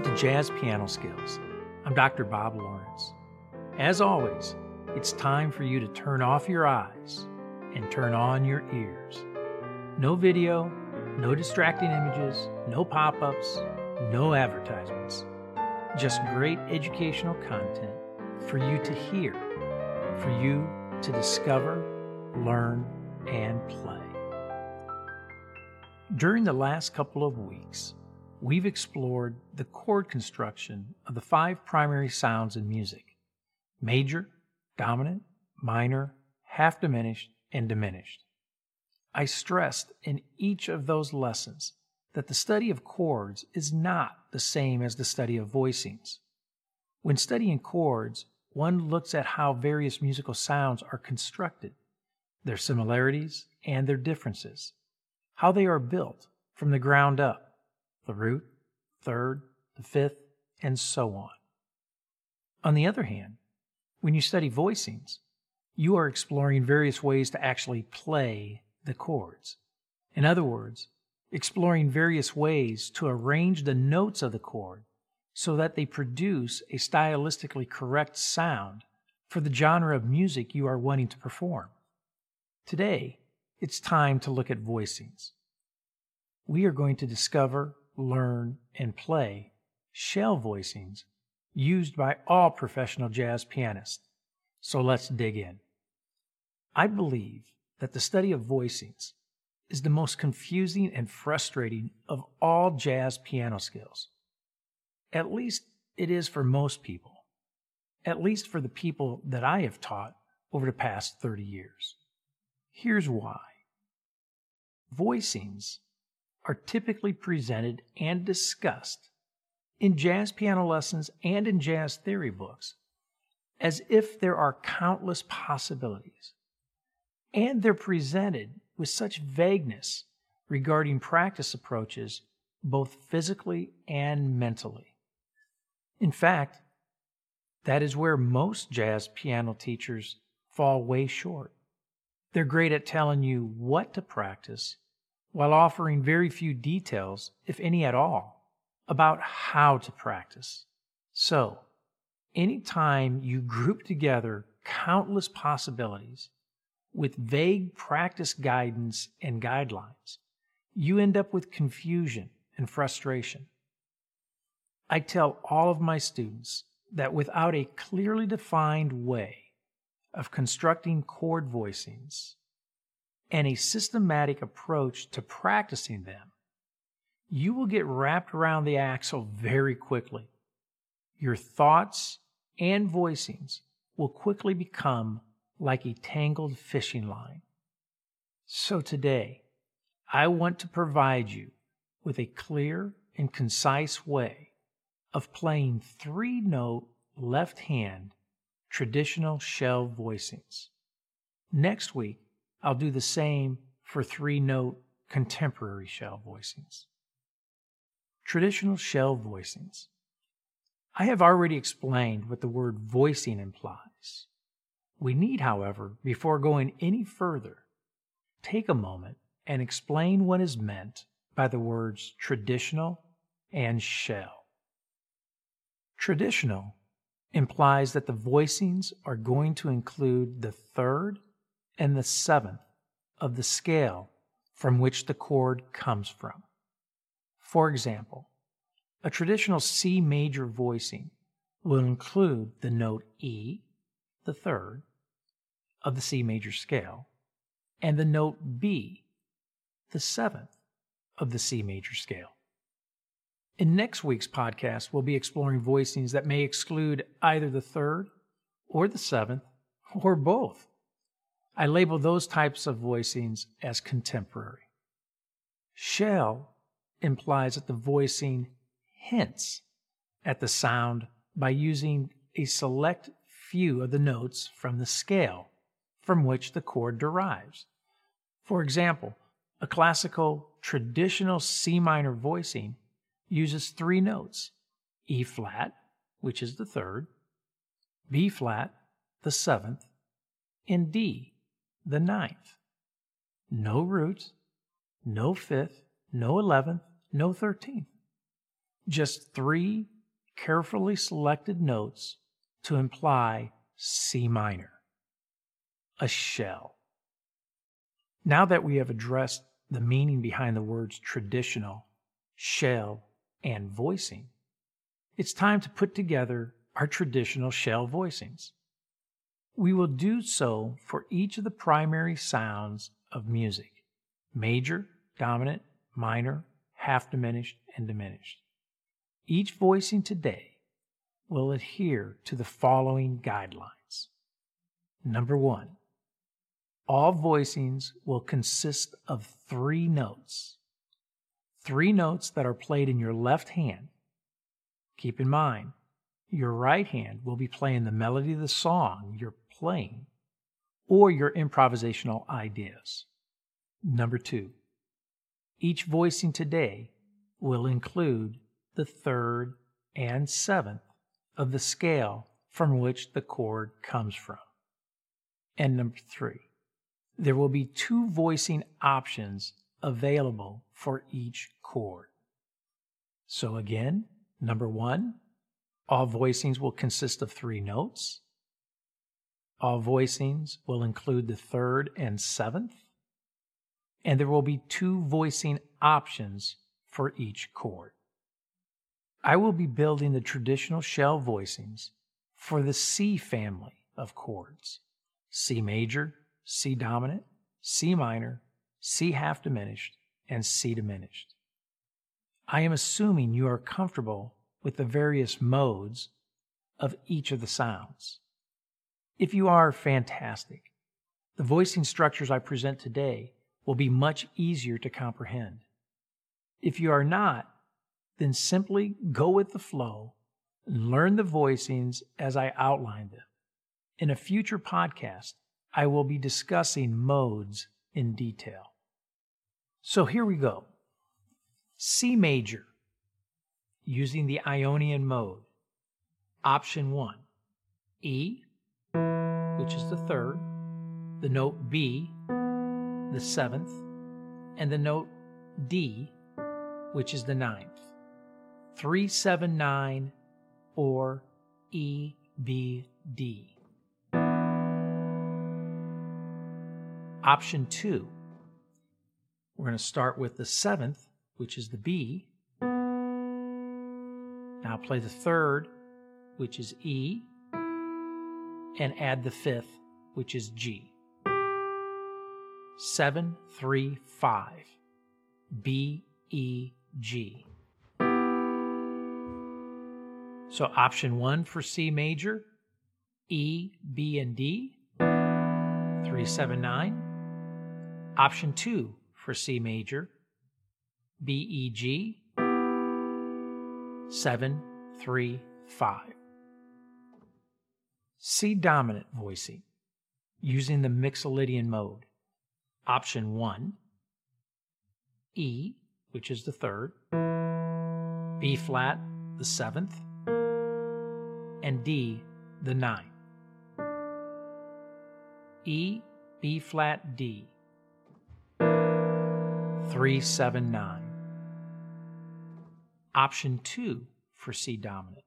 Welcome to Jazz Piano Skills. I'm Dr. Bob Lawrence. As always, it's time for you to turn off your eyes and turn on your ears. No video, no distracting images, no pop-ups, no advertisements. Just great educational content for you to hear, for you to discover, learn, and play. During the last couple of weeks, we've explored the chord construction of the five primary sounds in music: major, dominant, minor, half diminished, and diminished. I stressed in each of those lessons that the study of chords is not the same as the study of voicings. When studying chords, one looks at how various musical sounds are constructed, their similarities and their differences, how they are built from the ground up, the root, third, the fifth, and so on. On the other hand, when you study voicings, you are exploring various ways to actually play the chords. In other words, exploring various ways to arrange the notes of the chord so that they produce a stylistically correct sound for the genre of music you are wanting to perform. Today, it's time to look at voicings. We are going to discover, learn, and play shell voicings used by all professional jazz pianists. So let's dig in. I believe that the study of voicings is the most confusing and frustrating of all jazz piano skills. At least it is for most people, at least for the people that I have taught over the past 30 years. Here's why. Voicings are typically presented and discussed in jazz piano lessons and in jazz theory books as if there are countless possibilities. And they're presented with such vagueness regarding practice approaches, both physically and mentally. In fact, that is where most jazz piano teachers fall way short. They're great at telling you what to practice, while offering very few details, if any at all, about how to practice. So, anytime you group together countless possibilities with vague practice guidance and guidelines, you end up with confusion and frustration. I tell all of my students that without a clearly defined way of constructing chord voicings and a systematic approach to practicing them, you will get wrapped around the axle very quickly. Your thoughts and voicings will quickly become like a tangled fishing line. So today, I want to provide you with a clear and concise way of playing three-note left-hand traditional shell voicings. Next week, I'll do the same for three-note contemporary shell voicings. Traditional shell voicings. I have already explained what the word voicing implies. We need, however, before going any further, take a moment and explain what is meant by the words traditional and shell. Traditional implies that the voicings are going to include the third and the seventh of the scale from which the chord comes from. For example, a traditional C major voicing will include the note E, the third, of the C major scale, and the note B, the seventh, of the C major scale. In next week's podcast, we'll be exploring voicings that may exclude either the third or the seventh or both. I label those types of voicings as contemporary. Shell implies that the voicing hints at the sound by using a select few of the notes from the scale from which the chord derives. For example, a classical traditional C minor voicing uses three notes: E flat, which is the third, B flat, the seventh, and D, the ninth. No root, no fifth, no 11th, no 13th. just three carefully selected notes to imply C minor, a shell. Now that we have addressed the meaning behind the words traditional, shell, and voicing, it's time to put together our traditional shell voicings. We will do so for each of the primary sounds of music: major, dominant, minor, half diminished, and diminished. Each voicing today will adhere to the following guidelines. Number one, all voicings will consist of three notes. Three notes that are played in your left hand. Keep in mind, your right hand will be playing the melody of the song you're playing or your improvisational ideas. Number two, each voicing today will include the third and seventh of the scale from which the chord comes from. And number three, there will be two voicing options available for each chord. So again, number one, all voicings will consist of three notes. All voicings will include the third and seventh. And there will be two voicing options for each chord. I will be building the traditional shell voicings for the C family of chords: C major, C dominant, C minor, C half diminished, and C diminished. I am assuming you are comfortable with the various modes of each of the sounds. If you are, fantastic. The voicing structures I present today will be much easier to comprehend. If you are not, then simply go with the flow and learn the voicings as I outlined them. In a future podcast, I will be discussing modes in detail. So here we go. C major, using the Ionian mode. Option 1, E, which is the third, the note B, the seventh, and the note D, which is the ninth. 3-7-9 or E, B, D. Option 2, we're going to start with the seventh, which is the B. Now play the third, which is E, and add the fifth, which is G. 7-3-5, B, E, G. So option 1 for C major, E, B, and D, 3-7-9. Option 2 for C major, B, E, G, 7-3-5. C dominant voicing, using the Mixolydian mode. Option 1, E, which is the third, B flat, the seventh, and D, the ninth. E, B flat, D. 3-7-9. Option 2 for C dominant.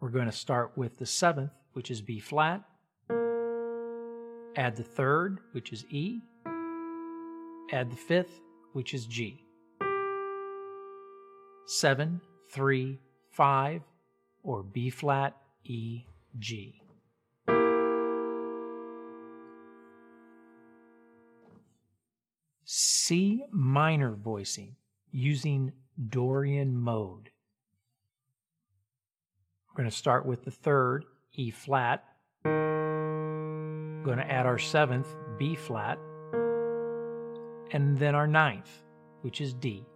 We're going to start with the seventh, which is B flat, add the third, which is E, add the fifth, which is G. 7-3-5 or B flat, E, G. C minor voicing, using Dorian mode. We're going to start with the third, E flat. We're going to add our seventh, B flat, and then our ninth, which is D.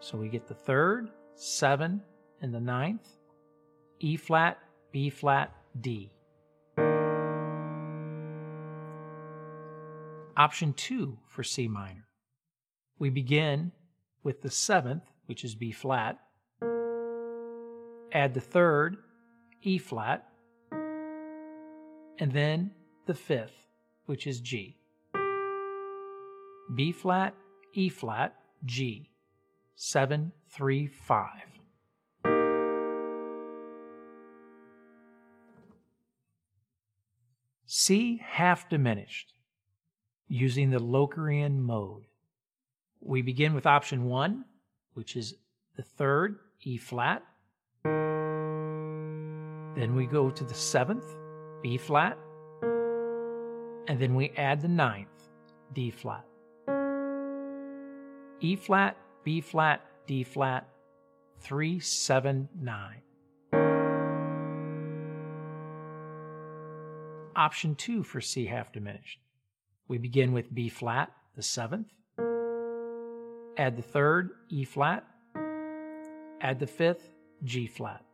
So we get the third, seven, and the ninth, E flat, B flat, D. Option 2 for C minor. We begin with the seventh, which is B flat, add the third, E flat, and then the fifth, which is G. B flat, E flat, G. 7, 3, 5. C half diminished using the Locrian mode. We begin with option 1, which is the 3rd, E flat. Then we go to the 7th, B flat. And then we add the 9th, D flat. E flat, B flat, D flat, 3, 7, 9. Option 2 for C half diminished. We begin with B flat, the 7th. Add the 3rd, E flat. Add the 5th, G flat.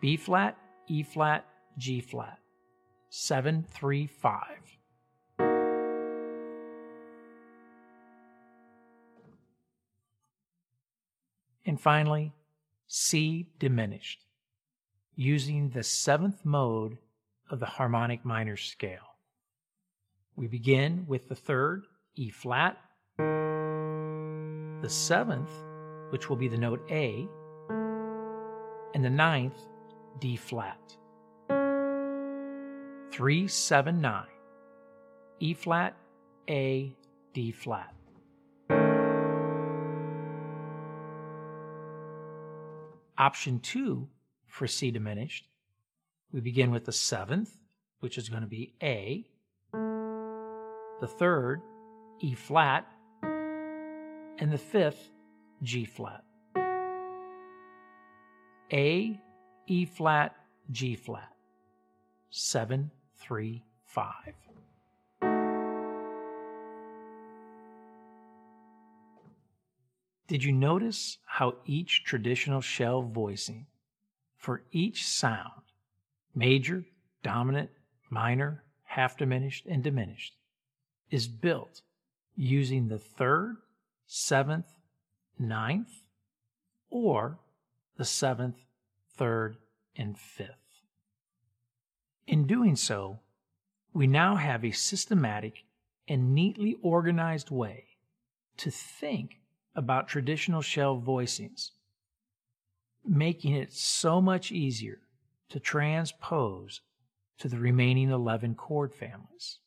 B flat, E flat, G flat. 7, 3, 5. And finally, C diminished, using the 7th mode of the harmonic minor scale. We begin with the 3rd, E flat, the 7th, which will be the note A, and the 9th, D flat. 3, 7, 9. E flat, A, D flat. Option 2 for C diminished. We begin with the 7th, which is going to be A, the 3rd, E flat, and the 5th, G flat. A, E flat, G flat. 7, 3, 5. Did you notice how each traditional shell voicing for each sound, major, dominant, minor, half diminished, and diminished, is built using the 3rd, 7th, 9th, or the 7th, 3rd, and 5th. In doing so, we now have a systematic and neatly organized way to think about traditional shell voicings, making it so much easier to transpose to the remaining 11 chord families.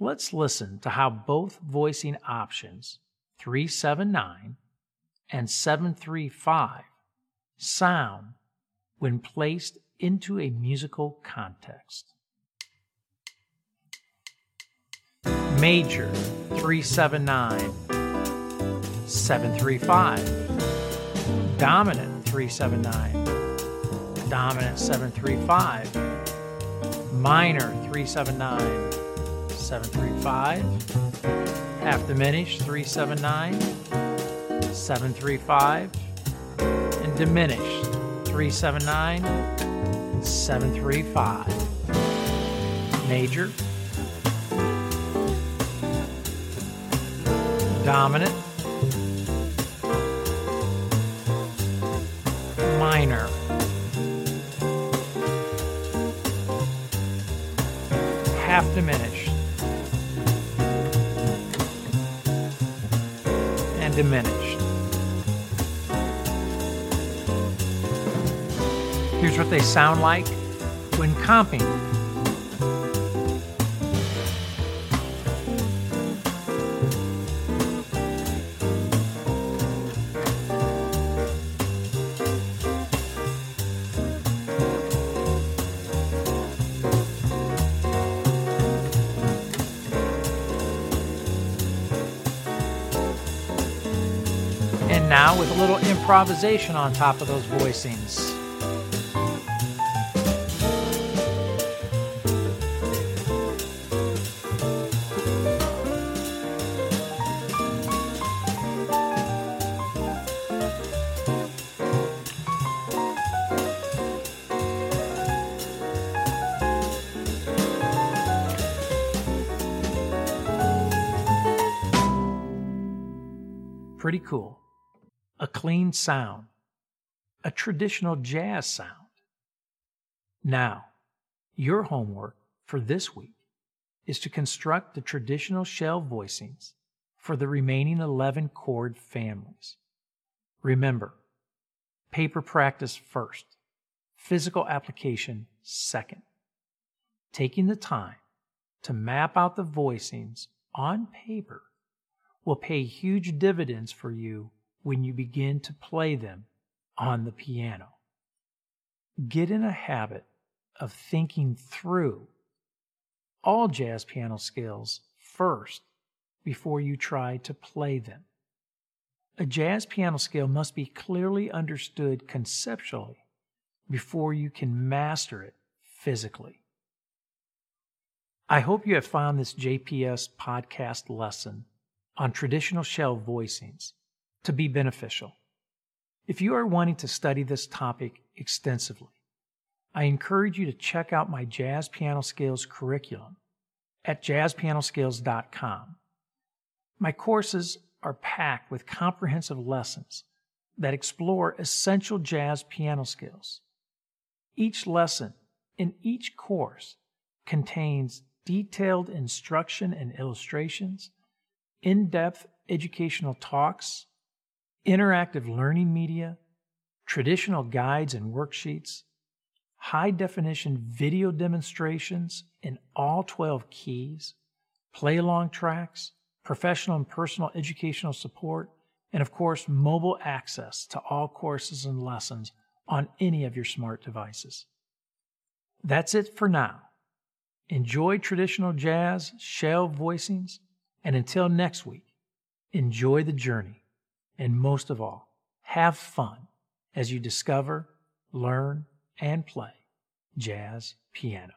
Let's listen to how both voicing options 379 and 735 sound when placed into a musical context. Major 379, 735. Dominant 379, dominant 735. Minor 379, 735. Half diminished 379, 735, and diminished 379, 735. Major, dominant, minor, half diminished, and diminished. Here's what they sound like when comping. And now with a little improvisation on top of those voicings. Pretty cool. A clean sound, a traditional jazz sound. Now, your homework for this week is to construct the traditional shell voicings for the remaining 11 chord families. Remember, paper practice first, physical application second. Taking the time to map out the voicings on paper will pay huge dividends for you when you begin to play them on the piano. Get in a habit of thinking through all jazz piano skills first before you try to play them. A jazz piano skill must be clearly understood conceptually before you can master it physically. I hope you have found this JPS podcast lesson on traditional shell voicings to be beneficial. If you are wanting to study this topic extensively, I encourage you to check out my Jazz Piano Skills curriculum at jazzpianoskills.com. My courses are packed with comprehensive lessons that explore essential jazz piano skills. Each lesson in each course contains detailed instruction and illustrations, in-depth educational talks, interactive learning media, traditional guides and worksheets, high-definition video demonstrations in all 12 keys, play-along tracks, professional and personal educational support, and of course, mobile access to all courses and lessons on any of your smart devices. That's it for now. Enjoy traditional jazz, shell voicings, and until next week, enjoy the journey. And most of all, have fun as you discover, learn, and play jazz piano.